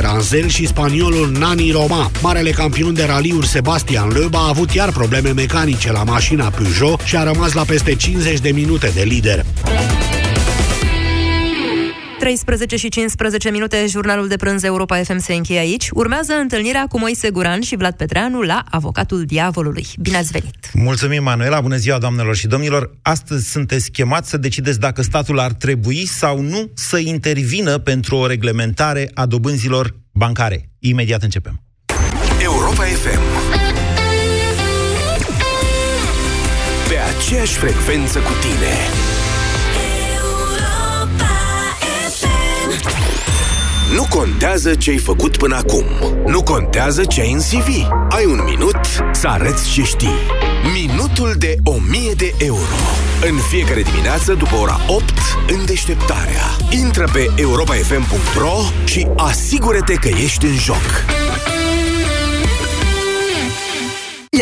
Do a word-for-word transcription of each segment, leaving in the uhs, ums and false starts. Ranzel și spaniolul Nani Roma. Marele campion de raliuri Sebastian Loeb a avut iar probleme mecanice la mașina Peugeot și a rămas la peste cincizeci de minute de lider. treisprezece și cincisprezece minute, jurnalul de prânz Europa F M se încheie aici. Urmează întâlnirea cu Moise Guran și Vlad Petreanu la Avocatul Diavolului. Bine ați venit! Mulțumim, Manuela! Bună ziua, doamnelor și domnilor! Astăzi sunteți chemați să decideți dacă statul ar trebui sau nu să intervină pentru o reglementare a dobânzilor bancare. Imediat începem! Europa F M, pe aceeași frecvență cu tine. Nu contează ce ai făcut până acum. Nu contează ce ai în C V. Ai un minut să arăți ce știi. Minutul de o mie de euro. În fiecare dimineață după ora opt, în Deșteptarea. Intră pe europa f m punct r o și asigură-te că ești în joc.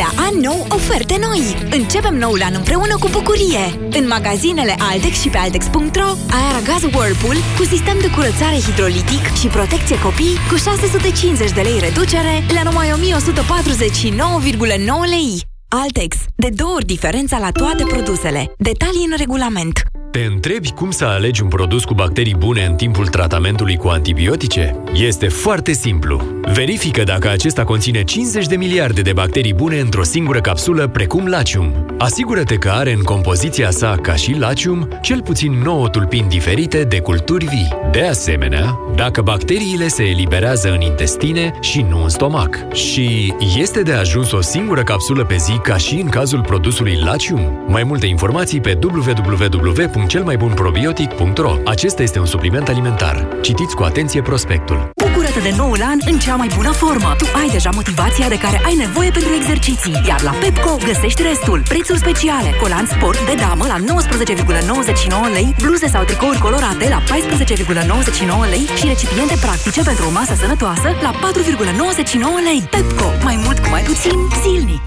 La an nou, oferte noi! Începem noul an împreună cu bucurie! În magazinele Altex și pe altex punct r o, Aeragaz Whirlpool cu sistem de curățare hidrolitic și protecție copii cu șase sute cincizeci de lei reducere la numai o mie o sută patruzeci și nouă virgulă nouă lei. Altex. De două ori diferența la toate produsele. Detalii în regulament. Te întrebi cum să alegi un produs cu bacterii bune în timpul tratamentului cu antibiotice? Este foarte simplu. Verifică dacă acesta conține cincizeci de miliarde de bacterii bune într-o singură capsulă, precum Lactium. Asigură-te că are în compoziția sa, ca și Lactium, cel puțin nouă tulpini diferite de culturi vii. De asemenea, dacă bacteriile se eliberează în intestine și nu în stomac. Și este de ajuns o singură capsulă pe zi, ca și în cazul produsului Lactium. Mai multe informații pe w w w punct cel mai bun probiotic punct r o. Acesta este un supliment alimentar. Citiți cu atenție prospectul. Bucură-te de noul an în cea mai bună formă. Tu ai deja motivația de care ai nevoie pentru exerciții. Iar la Pepco găsești restul. Prețuri speciale. Colant sport de damă la nouăsprezece virgulă nouăzeci și nouă lei, bluze sau tricouri colorate la paisprezece virgulă nouăzeci și nouă lei și recipiente practice pentru o masă sănătoasă la patru virgulă nouăzeci și nouă lei. Pepco. Mai mult cu mai puțin zilnic.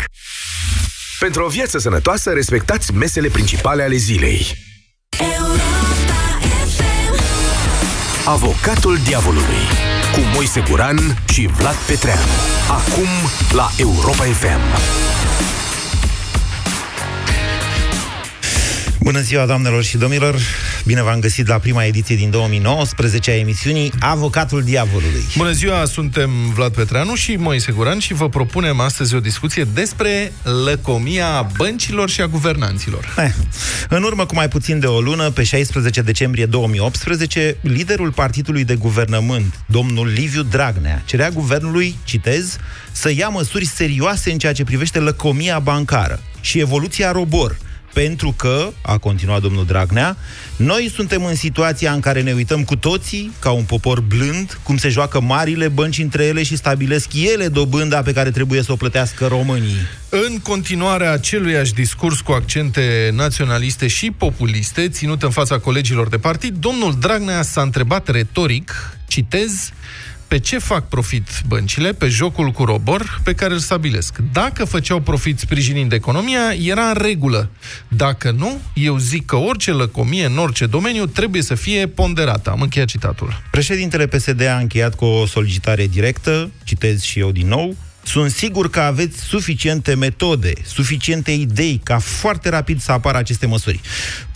Pentru o viață sănătoasă, respectați mesele principale ale zilei. Avocatul Diavolului cu Moise Guran și Vlad Petreanu. Acum la Europa F M. Bună ziua, doamnelor și domnilor! Bine v-am găsit la prima ediție din două mii nouăsprezece a emisiunii Avocatul Diavolului. Bună ziua, suntem Vlad Petreanu și Moise Guran și vă propunem astăzi o discuție despre lăcomia băncilor și a guvernanților. Eh. În urmă cu mai puțin de o lună, pe șaisprezece decembrie două mii optsprezece, liderul partidului de guvernământ, domnul Liviu Dragnea, cerea guvernului, citez, să ia măsuri serioase în ceea ce privește lăcomia bancară și evoluția ROBOR. Pentru că, a continuat domnul Dragnea, noi suntem în situația în care ne uităm cu toții, ca un popor blând, cum se joacă marile bănci între ele și stabilesc ele dobânda pe care trebuie să o plătească românii. În continuarea aceluiași discurs cu accente naționaliste și populiste, ținut în fața colegilor de partid, domnul Dragnea s-a întrebat retoric, citez, pe ce fac profit băncile, pe jocul cu ROBOR pe care îl stabilesc. Dacă făceau profit sprijinind economia, era în regulă. Dacă nu, eu zic că orice lăcomie în orice domeniu trebuie să fie ponderată. Am încheiat citatul. Președintele P S D a încheiat cu o solicitare directă, citez și eu din nou, sunt sigur că aveți suficiente metode, suficiente idei ca foarte rapid să apară aceste măsuri.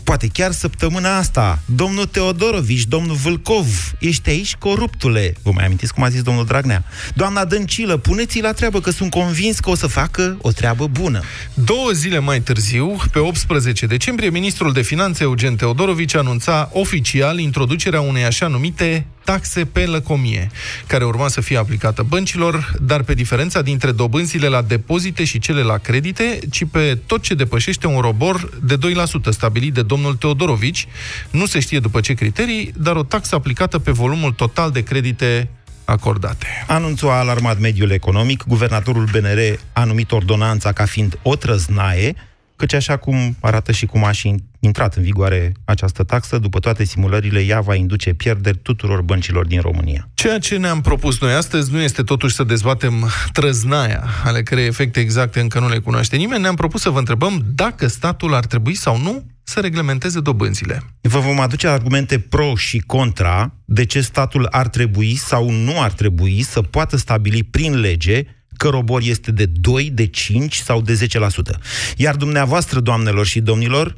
Poate chiar săptămâna asta. Domnul Teodorovici, domnul Vâlcov, ești aici, coruptule. Vă mai amintiți cum a zis domnul Dragnea? Doamna Dâncilă, puneți-i la treabă, că sunt convins că o să facă o treabă bună. Două zile mai târziu, pe optsprezece decembrie, ministrul de finanțe Eugen Teodorovici anunța oficial introducerea unei așa numite taxe pe lăcomie, care urma să fie aplicată băncilor, dar pe diferența dintre dobânzile la depozite și cele la credite, ci pe tot ce depășește un ROBOR de doi la sută stabilit de domnul Teodorovici. Nu se știe după ce criterii, dar o taxă aplicată pe volumul total de credite acordate. Anunțul a alarmat mediul economic, guvernatorul B N R a numit ordonanța ca fiind o trăznaie, căci așa cum arată și cum a și intrat în vigoare această taxă, după toate simulările, ea va induce pierderi tuturor băncilor din România. Ceea ce ne-am propus noi astăzi nu este totuși să dezbatem trăznaia, ale cărei efecte exacte încă nu le cunoaște nimeni. Ne-am propus să vă întrebăm dacă statul ar trebui sau nu să reglementeze dobânzile. Vă vom aduce argumente pro și contra de ce statul ar trebui sau nu ar trebui să poată stabili prin lege că robor este de doi, de cinci sau de zece la sută. Iar dumneavoastră, doamnelor și domnilor,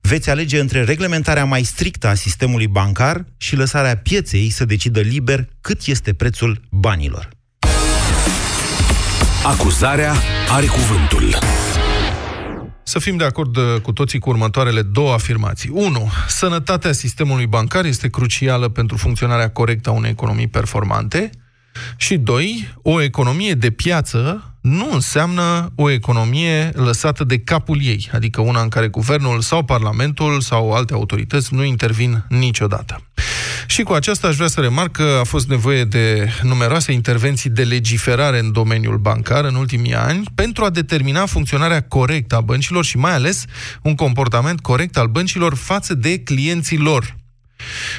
veți alege între reglementarea mai strictă a sistemului bancar și lăsarea pieței să decidă liber cât este prețul banilor. Acuzarea are cuvântul. Să fim de acord cu toții cu următoarele două afirmații. unu. Sănătatea sistemului bancar este crucială pentru funcționarea corectă a unei economii performante. Și doi. O economie de piață nu înseamnă o economie lăsată de capul ei, adică una în care guvernul sau parlamentul sau alte autorități nu intervin niciodată. Și cu aceasta aș vrea să remarc că a fost nevoie de numeroase intervenții de legiferare în domeniul bancar în ultimii ani pentru a determina funcționarea corectă a băncilor și mai ales un comportament corect al băncilor față de clienții lor.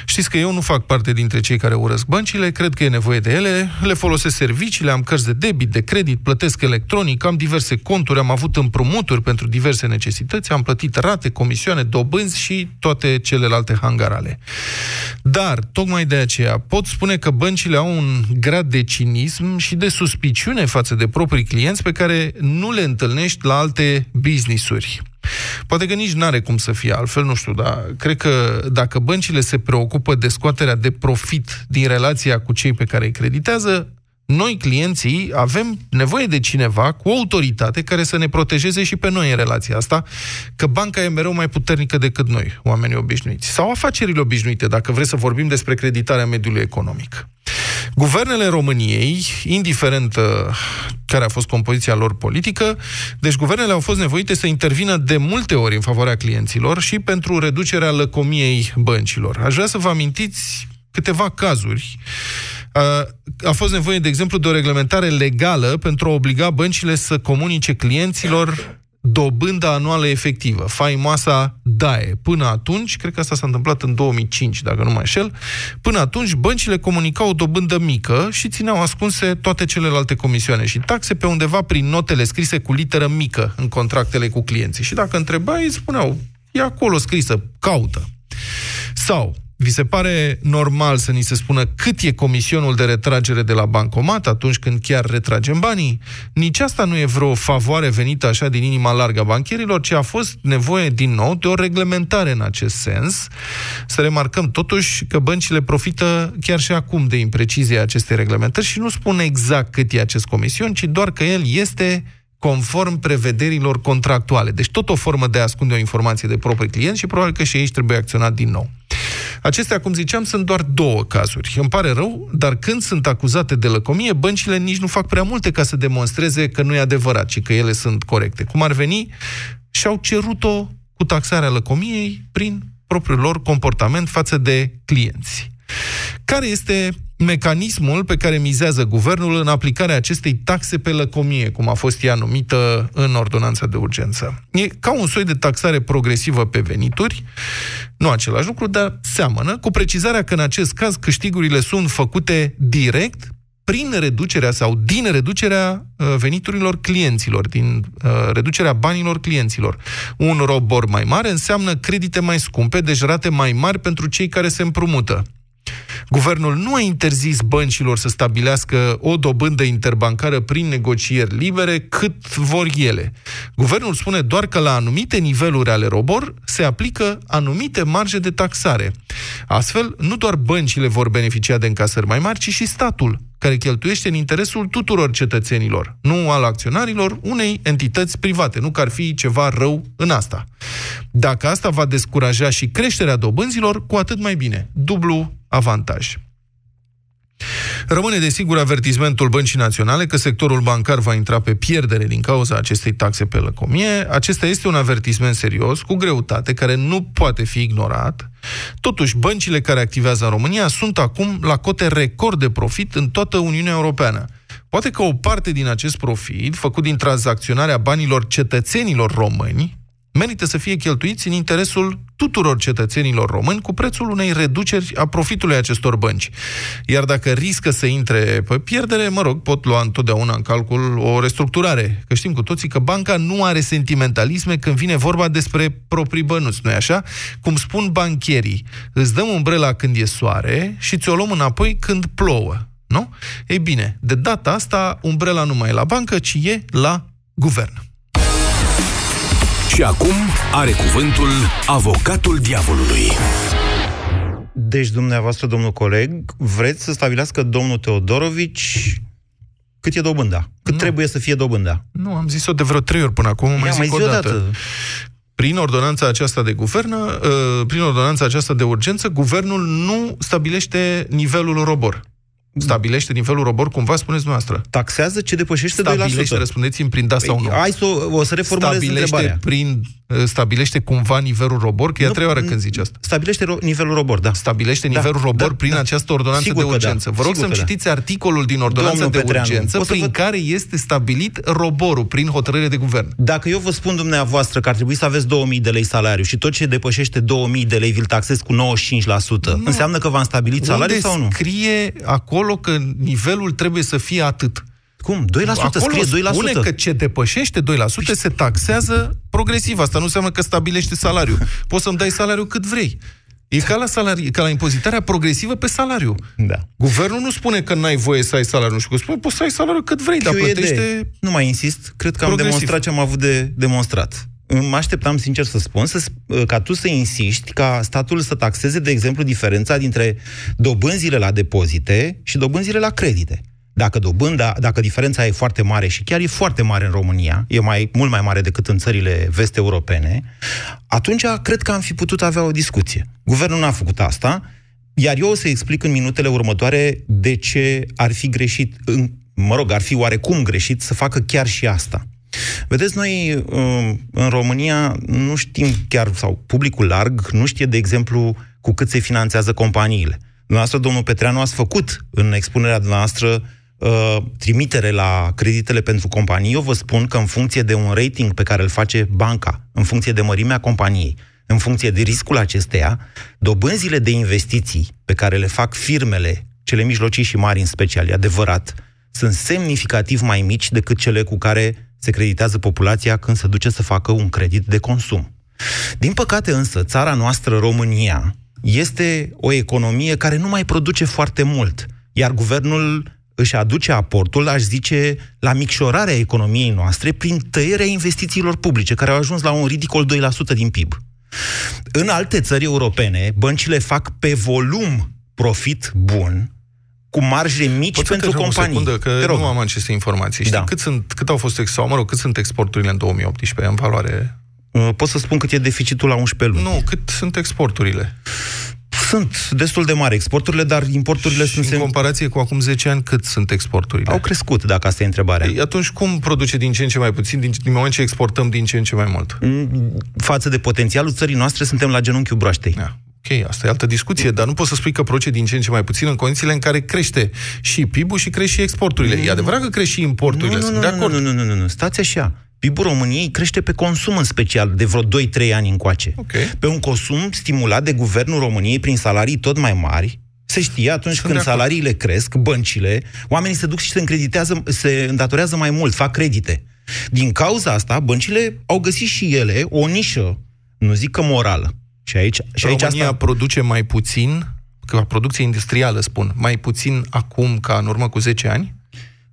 Știți că eu nu fac parte dintre cei care urăsc băncile, cred că e nevoie de ele, le folosesc serviciile, am cărți de debit, de credit, plătesc electronic, am diverse conturi, am avut împrumuturi pentru diverse necesități, am plătit rate, comisioane, dobânzi și toate celelalte hangarale. Dar, tocmai de aceea, pot spune că băncile au un grad de cinism și de suspiciune față de proprii clienți pe care nu le întâlnești la alte business-uri. Poate că nici n-are cum să fie altfel, nu știu, dar cred că dacă băncile se preocupă de scoaterea de profit din relația cu cei pe care îi creditează, noi, clienții, avem nevoie de cineva cu o autoritate care să ne protejeze și pe noi în relația asta, că banca e mereu mai puternică decât noi, oamenii obișnuiți, sau afacerile obișnuite, dacă vreți să vorbim despre creditarea mediului economic. Guvernele României, indiferent care a fost compoziția lor politică, deci guvernele au fost nevoite să intervină de multe ori în favoarea clienților și pentru reducerea lăcomiei băncilor. Aș vrea să vă amintiți câteva cazuri. A fost nevoie, de exemplu, de o reglementare legală pentru a obliga băncile să comunice clienților dobânda anuală efectivă, faimoasa D A E. Până atunci, cred că asta s-a întâmplat în două mii cinci, dacă nu mă înșel, până atunci băncile comunicau o dobândă mică și țineau ascunse toate celelalte comisioane și taxe pe undeva prin notele scrise cu literă mică în contractele cu clienții. Și dacă întrebai, spuneau, e acolo scrisă, caută. Sau, vi se pare normal să ni se spună cât e comisionul de retragere de la bancomat atunci când chiar retragem banii? Nici asta nu e vreo favoare venită așa din inima largă a bancherilor, ci a fost nevoie din nou de o reglementare în acest sens. Să remarcăm totuși că băncile profită chiar și acum de imprecizia acestei reglementări și nu spun exact cât e acest comision, ci doar că el este conform prevederilor contractuale. Deci tot o formă de a ascunde o informație de proprii clienți și probabil că și aici trebuie acționat din nou. Acestea, cum ziceam, sunt doar două cazuri. Îmi pare rău, dar când sunt acuzate de lăcomie, băncile nici nu fac prea multe ca să demonstreze că nu e adevărat, ci că ele sunt corecte. Cum ar veni, și-au cerut-o cu taxarea lăcomiei prin propriul lor comportament față de clienți. Care este mecanismul pe care mizează guvernul în aplicarea acestei taxe pe lăcomie, cum a fost ea numită în ordonanța de urgență? E ca un soi de taxare progresivă pe venituri, nu același lucru, dar seamănă, cu precizarea că în acest caz câștigurile sunt făcute direct prin reducerea sau din reducerea veniturilor clienților, din reducerea banilor clienților. Un robor mai mare înseamnă credite mai scumpe, deci rate mai mari pentru cei care se împrumută. Guvernul nu a interzis băncilor să stabilească o dobândă interbancară prin negocieri libere cât vor ele. Guvernul spune doar că la anumite niveluri ale robor se aplică anumite marje de taxare. Astfel, nu doar băncile vor beneficia de încasări mai mari, ci și statul, care cheltuiește în interesul tuturor cetățenilor, nu al acționarilor unei entități private, nu că ar fi ceva rău în asta. Dacă asta va descuraja și creșterea dobânzilor, cu atât mai bine, dublu avantaj. Rămâne desigur avertismentul Băncii Naționale că sectorul bancar va intra pe pierdere din cauza acestei taxe pe lăcomie. Acesta este un avertisment serios, cu greutate, care nu poate fi ignorat. Totuși, băncile care activează în România sunt acum la cote record de profit în toată Uniunea Europeană. Poate că o parte din acest profit, făcut din tranzacționarea banilor cetățenilor români, merită să fie cheltuiți în interesul tuturor cetățenilor români cu prețul unei reduceri a profitului acestor bănci. Iar dacă riscă să intre pe pierdere, mă rog, pot lua întotdeauna în calcul o restructurare. Că știm cu toții că banca nu are sentimentalisme când vine vorba despre proprii bănuți, nu-i așa? Cum spun bancherii, îți dăm umbrela când e soare și ți-o luăm înapoi când plouă, nu? Ei bine, de data asta, umbrela nu mai e la bancă, ci e la guvern. Și acum are cuvântul avocatul diavolului. Deci, dumneavoastră, domnul coleg, vreți să stabilească domnul Teodorovici cât e dobânda? Cât nu. Trebuie să fie dobânda? Nu, am zis-o de vreo trei ori până acum, mai zic o dată. Prin ordonanța aceasta de guvern, prin ordonanța aceasta de urgență, guvernul nu stabilește nivelul ROBOR. Stabilește nivelul ROBOR, cumva spuneți noastră. Taxează ce depășește stabilește, doi la sută. Stabilește, răspundeți-mi prin da sau nu. Hai să o, o să reformulez întrebarea. Prin, stabilește cumva nivelul ROBOR, că e a treia oară când zici asta. Stabilește ro- nivelul ROBOR, da. Stabilește da, nivelul ROBOR da, prin da. această ordonanță sigur de urgență. Da. Vă rog sigur să-mi citiți da. articolul din ordonanță Domnul de Petreanu, urgență prin vă... care este stabilit ROBOR-ul prin hotărâre de guvern. Dacă eu vă spun dumneavoastră că ar trebui să aveți două mii de lei salariu și tot ce depășește două mii de lei vi-l taxez cu nouăzeci și cinci la sută, nu. înseamnă că v-am stabilit salariul sau nu? Scrie acolo că nivelul trebuie să fie atât. Cum? doi la sută? Acolo scrie doi la sută? Spune că ce depășește doi la sută se taxează progresiv. Asta nu înseamnă că stabilește salariul. Poți să-mi dai salariul cât vrei. E ca la, salari... ca la impozitarea progresivă pe salariu. Da. Guvernul nu spune că n-ai voie să ai salariu. Nu știu, spune, poți să ai salariu cât vrei, dar plătește... Nu mai insist. Cred că am progresiv. demonstrat ce am avut de demonstrat. Mă așteptam, sincer să spun, să, ca tu să insiști ca statul să taxeze, de exemplu, diferența dintre dobânzile la depozite și dobânzile la credite. Dacă dobânda, dacă diferența e foarte mare și chiar e foarte mare în România, e mai, mult mai mare decât în țările vest-europene, atunci cred că am fi putut avea o discuție. Guvernul n-a făcut asta, iar eu o să explic în minutele următoare de ce ar fi greșit, mă rog, ar fi oarecum greșit să facă chiar și asta. Vedeți, noi în România nu știm chiar, sau publicul larg nu știe, de exemplu, cu cât se finanțează companiile. Dumneavoastră, domnul Petreanu, ați făcut în expunerea dumneavoastră trimitere la creditele pentru companii. Eu vă spun că în funcție de un rating pe care îl face banca, în funcție de mărimea companiei, în funcție de riscul acesteia, dobânzile de investiții pe care le fac firmele, cele mijlocii și mari în special, e adevărat, sunt semnificativ mai mici decât cele cu care se creditează populația când se duce să facă un credit de consum. Din păcate însă, țara noastră, România, este o economie care nu mai produce foarte mult, iar guvernul își aduce aportul, aș zice, la micșorarea economiei noastre prin tăierea investițiilor publice, care au ajuns la un ridicol doi la sută din P I B. În alte țări europene, băncile fac pe volum profit bun, cu marje mici Poți pentru companii. Secundă, că nu am aceste informații. Știi da. cât, sunt, cât au fost sau, mă rog, cât sunt exporturile în două mii optsprezece în valoare? Pot să spun cât e deficitul la unsprezece luni. Nu, cât sunt exporturile? Sunt destul de mari exporturile, dar importurile și sunt... în sem... comparație cu acum zece ani, cât sunt exporturile? Au crescut, dacă asta e întrebarea. Ei, atunci cum produce din ce în ce mai puțin, din, din moment ce exportăm din ce în ce mai mult? Față de potențialul țării noastre, suntem la genunchiul broaștei. Da. Ok, asta e altă discuție, dar nu poți să spui că produce din ce în ce mai puțin în condițiile în care crește și P I B-ul și crește și exporturile. E adevărat că crește și importurile, nu, sunt nu, de acord. Nu, nu, nu, nu, nu, stați așa. P I B-ul României crește pe consum în special de vreo doi trei ani încoace. Okay. Pe un consum stimulat de guvernul României prin salarii tot mai mari. Se știe, atunci sunt când salariile cresc, băncile, oamenii se duc și se încreditează, se îndatorează mai mult, fac credite. Din cauza asta, băncile au găsit și ele o nișă, nu zic că morală. Și aici, și aici România asta... produce mai puțin, că producție industrială, spun, mai puțin acum ca în urmă cu zece ani?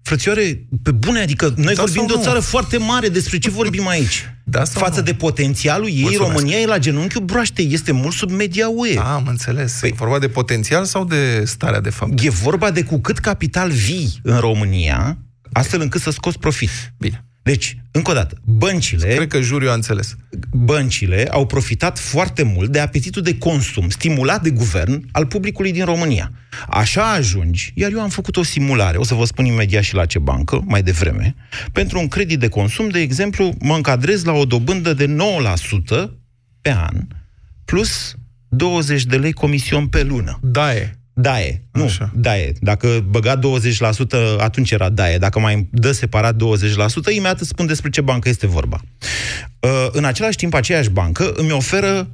Frățioare, pe bune, adică noi da vorbim de o țară foarte mare, despre ce vorbim aici? Da Față nu? de potențialul ei, Mulțumesc. România e la genunchiul broaștei, este mult sub media U E. Ah, am înțeles. Păi, e vorba de potențial sau de starea de fapt? E vorba de cu cât capital vii în România, astfel încât să scoți profit. Bine. Deci, încă o dată, băncile... Cred că juriu a înțeles. Băncile au profitat foarte mult de apetitul de consum stimulat de guvern al publicului din România. Așa ajungi, iar eu am făcut o simulare, o să vă spun imediat și la ce bancă, mai devreme, pentru un credit de consum, de exemplu, mă încadrez la o dobândă de nouă la sută pe an, plus douăzeci de lei comision pe lună. Da e. daie. Nu, așa. Daie. Dacă băga douăzeci la sută, atunci era daie. Dacă mai dă separat douăzeci la sută, imediat îți spun despre ce bancă este vorba. În același timp, aceeași bancă îmi oferă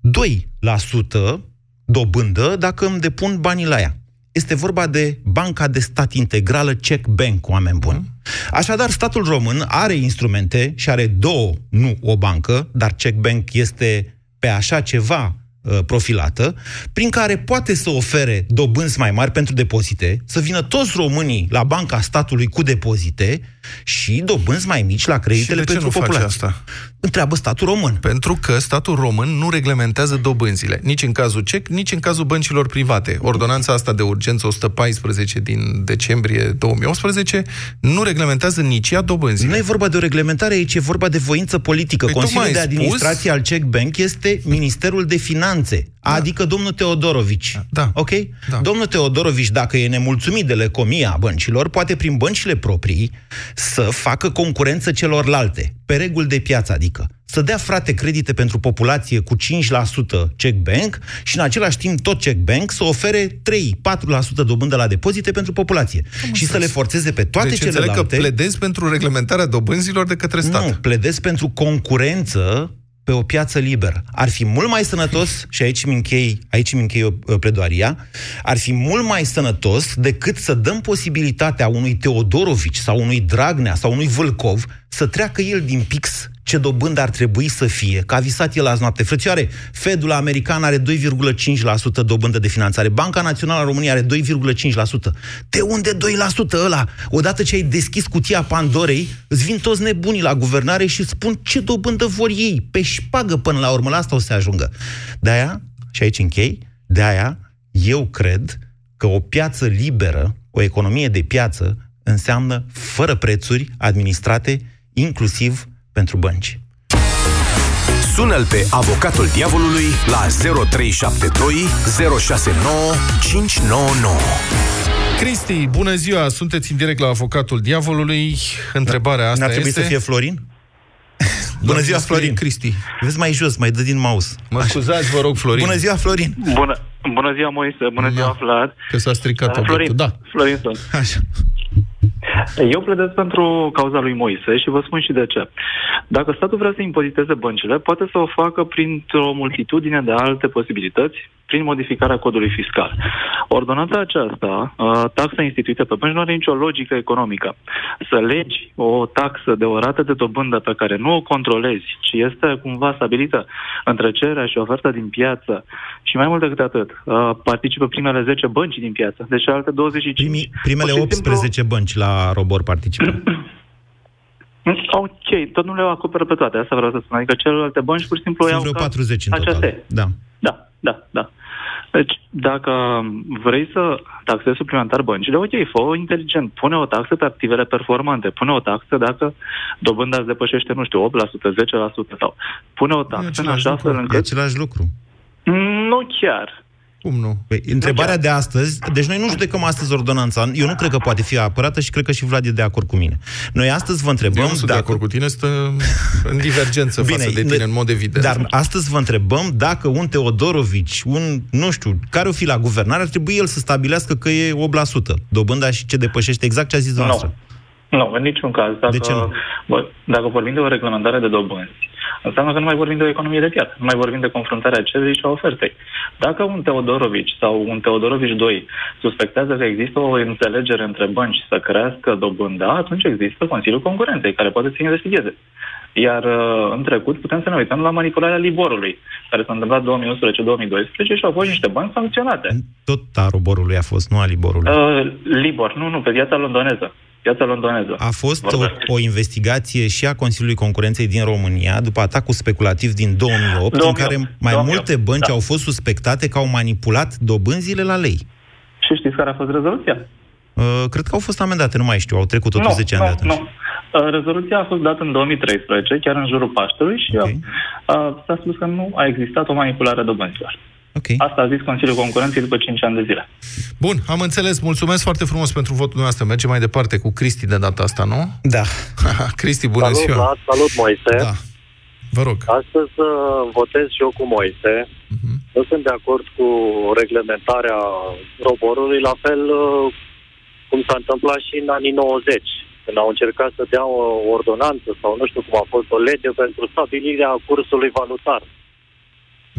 doi la sută dobândă dacă îmi depun banii la ea. Este vorba de Banca de Stat Integrală, C E C Bank, oameni buni. Așadar, statul român are instrumente și are două, nu o bancă, dar C E C Bank este pe așa ceva profilată, prin care poate să ofere dobânzi mai mari pentru depozite, să vină toți românii la Banca Statului cu depozite și dobânzi mai mici la creditele pentru populație. Și de ce nu face asta? Întreabă statul român. Pentru că statul român nu reglementează dobânzile, nici în cazul C E C, nici în cazul băncilor private. Ordonanța asta de urgență o sută paisprezece din decembrie două mii optsprezece nu reglementează nici ea dobânzile. Nu e vorba de o reglementare, aici e vorba de voință politică. Păi Consiliul de Administrație spus... al C E C Bank este Ministerul de Finanțe. Da. Adică domnul Teodorovici. Da. Ok? Da. Domnul Teodorovici, dacă e nemulțumit de lecomia băncilor, poate prin băncile proprii să facă concurență celorlalte, pe reguli de piață, adică să dea, frate, credite pentru populație cu cinci la sută C E C Bank și în același timp tot C E C Bank să ofere trei la patru la sută dobândă la depozite pentru populație. Am și sens. Să le forțeze pe toate deci celelalte. Deci înțeleg că pledezi pentru reglementarea dobânzilor de către stat. Nu, pledezi pentru concurență pe o piață liberă. Ar fi mult mai sănătos, și aici îmi închei, aici îmi închei pledoaria, ar fi mult mai sănătos decât să dăm posibilitatea unui Teodorovici sau unui Dragnea sau unui Vâlcov să treacă el din pix ce dobândă ar trebui să fie, că a visat el azi noapte. Frățioare, Fedul american are doi virgulă cinci la sută dobândă de finanțare, Banca Națională a României are doi virgulă cinci la sută. De unde doi la sută ăla? Odată ce ai deschis cutia Pandorei, îți vin toți nebunii la guvernare și spun ce dobândă vor ei, pe șpagă până la urmă, la asta o să ajungă. De-aia, și aici închei, de-aia eu cred că o piață liberă, o economie de piață, înseamnă fără prețuri administrate, inclusiv pentru bănci. Sună-l pe Avocatul Diavolului la zero trei șapte doi zero șase nouă cinci nouă nouă. Cristi, bună ziua! Sunteți în direct la Avocatul Diavolului. Întrebarea asta este... N-ar trebui să fie Florin? Bună ziua, Florin! Cristi. Vezi mai jos, mai dă din mouse. Mă scuzați, vă rog, Florin. Bună ziua, Florin! Bună, bună ziua, Moise! Bună ziua, Vlad! Că s-a stricat obiectul. Da. Florin sunt. Așa. Eu pledez pentru cauza lui Moise și vă spun și de ce. Dacă statul vrea să impoziteze băncile, poate să o facă printr-o multitudine de alte posibilități, prin modificarea codului fiscal. Ordonanța aceasta, taxa instituită pe bănci, nu are nicio logică economică. Să legi o taxă de o rată de dobândă pe care nu o controlezi, ci este cumva stabilită între cererea și oferta din piață și mai mult decât atât, participă primele zece bănci din piață, deci alte douăzeci și cinci. Primii, primele optsprezece simplu... bănci la ROBOR participă. Ok, tot nu le acoperă pe toate, asta vreau să spun. Adică celelalte bănci pur și simplu sunt iau vreo patruzeci ca în total. Da. Da. Da, da. Deci, dacă vrei să taxezi suplimentar băncile, ok, fă-o inteligent. Pune o taxă pe activele performante. Pune o taxă dacă dobânda îți depășește, nu știu, opt la sută, zece la sută. Sau pune o taxă în așa fel încât... E același lucru. Nu chiar. Cum nu? Păi, întrebarea nu de astăzi... Deci noi nu judecăm astăzi ordonanța. Eu nu cred că poate fi apărată și cred că și Vlad e de acord cu mine. Noi astăzi vă întrebăm... Eu nu sunt dacă... de acord cu tine, stă în divergență bine, față de tine, în mod evident. Dar astăzi vă întrebăm dacă un Teodorovici, un, nu știu, care o fi la guvernare, ar trebui el să stabilească că e opt la sută dobânda și ce depășește, exact ce a zis dumneavoastră. Nu, nu, în niciun caz. Dacă, de ce nu? Bă, dacă vorbim de o reglementare de dobânzi, înseamnă că nu mai vorbim de o economie de piață, nu mai vorbim de confruntarea cererii și a ofertei. Dacă un Teodorovici sau un Teodorovici doi suspectează că există o înțelegere între bănci să crească dobânda, atunci există Consiliul Concurenței, care poate să investigheze. Iar în trecut putem să ne uităm la manipularea LIBOR-ului, care s-a întâmplat două mii unsprezece două mii doisprezece și au fost niște bani sancționate. Tot a ROBOR-ului a fost, nu a LIBOR-ului. Uh, LIBOR, nu, nu, pe piața londoneză. Piața londoneză. A fost o, o investigație și a Consiliului Concurenței din România după atacul speculativ din două mii opt, în care mai două mii opt multe bănci da. au fost suspectate că au manipulat dobânzile la lei. Și știți care a fost rezoluția? Uh, cred că au fost amendate, nu mai știu, au trecut totuși no, zece ani no, de atunci. No. Rezoluția a fost dată în două mii treisprezece, chiar în jurul Paștelui și okay. a, s-a spus că nu a existat o manipulare a dobânzilor. Okay. Asta a zis Consiliul Concurenței după cinci ani de zile. Bun, am înțeles. Mulțumesc foarte frumos pentru votul dumneavoastră. Mergem mai departe cu Cristi de data asta, nu? Da. Cristi, bună salut, ziua. Salut, Vlad, salut, Moise. Da. Vă rog. Astăzi votez și eu cu Moise. Uh-huh. Nu sunt de acord cu reglementarea roborului, la fel cum s-a întâmplat și în anii nouăzeci, când au încercat să dea o ordonanță sau nu știu cum a fost, o lege pentru stabilirea cursului valutar.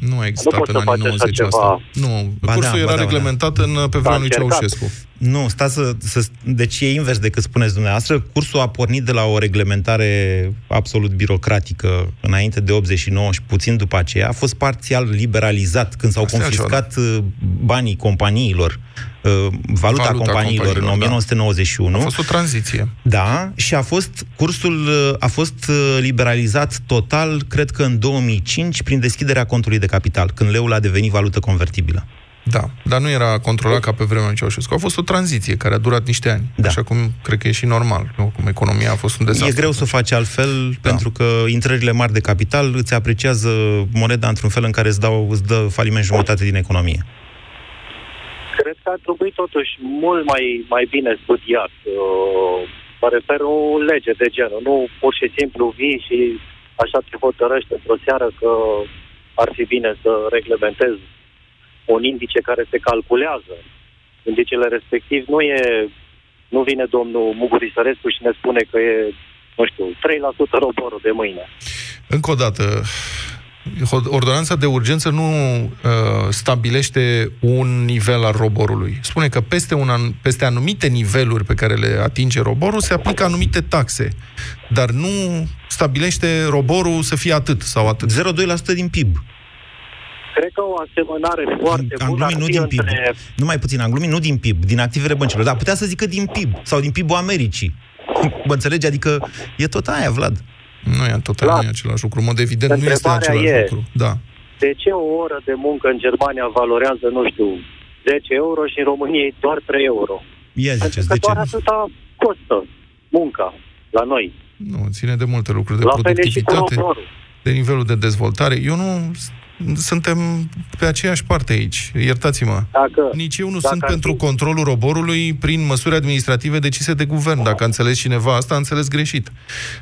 Nu a existat nu în anii nouăzeci asta. Nu, ba cursul da, era da, reglementat da. în, pe vremea lui Ceaușescu. Nu, stați să, să... Deci e invers decât spuneți dumneavoastră. Cursul a pornit de la o reglementare absolut birocratică înainte de optzeci și nouă și puțin după aceea. A fost parțial liberalizat când s-au asta confiscat banii companiilor, valuta, valuta companiilor, companiilor în nouăsprezece nouăzeci și unu. Da. A fost o tranziție. Da, și a fost, cursul a fost liberalizat total, cred că în două mii cinci, prin deschiderea contului de capital, când leul a devenit valută convertibilă. Da, dar nu era controlat ca pe vremea lui Ceaușescu. A fost o tranziție care a durat niște ani, da. Așa cum cred că e și normal, nu? Cum economia a fost un dezastru. E greu să o faci altfel, da. Pentru că intrările mari de capital îți apreciază moneda într-un fel în care îți, dau, îți dă faliment jumătate din economie. Cred că ar trebui totuși mult mai, mai bine studiat. Mă refer o lege de genul, nu pur și simplu vii și așa te hotărăști într-o seară că ar fi bine să reglementezi un indice care se calculează. Indicele respectiv nu e... Nu vine domnul Mugur Isărescu și ne spune că e, nu știu, trei la sută roborul de mâine. Încă o dată, ordonanța de urgență nu uh, stabilește un nivel al roborului. Spune că peste, un an, peste anumite niveluri pe care le atinge roborul se aplică anumite taxe, dar nu stabilește roborul să fie atât sau atât. zero virgulă doi la sută din P I B. Cred că o asemănare foarte bună... Anglumii nu din P I B. Între... Numai puțin, anglumii nu din P I B, din activele băncilor. Dar putea să zică din P I B sau din P I B-ul Americii. Mă înțelegi? Adică e tot aia, Vlad. Nu e tot aia, nu e același lucru. Mă, evident, nu este același e, lucru. Da. De ce o oră de muncă în Germania valorează, nu știu, zece euro și în România e doar trei euro? Ia ziceți, de ce? Doar atâta costă munca la noi. Nu, ține de multe lucruri, de la productivitate, de nivelul de dezvoltare. Eu nu... Suntem pe aceeași parte aici, iertați-mă. Dacă, Nici eu nu sunt pentru fi... controlul roborului prin măsuri administrative decise de guvern. Dacă a înțeles cineva asta, a înțeles greșit.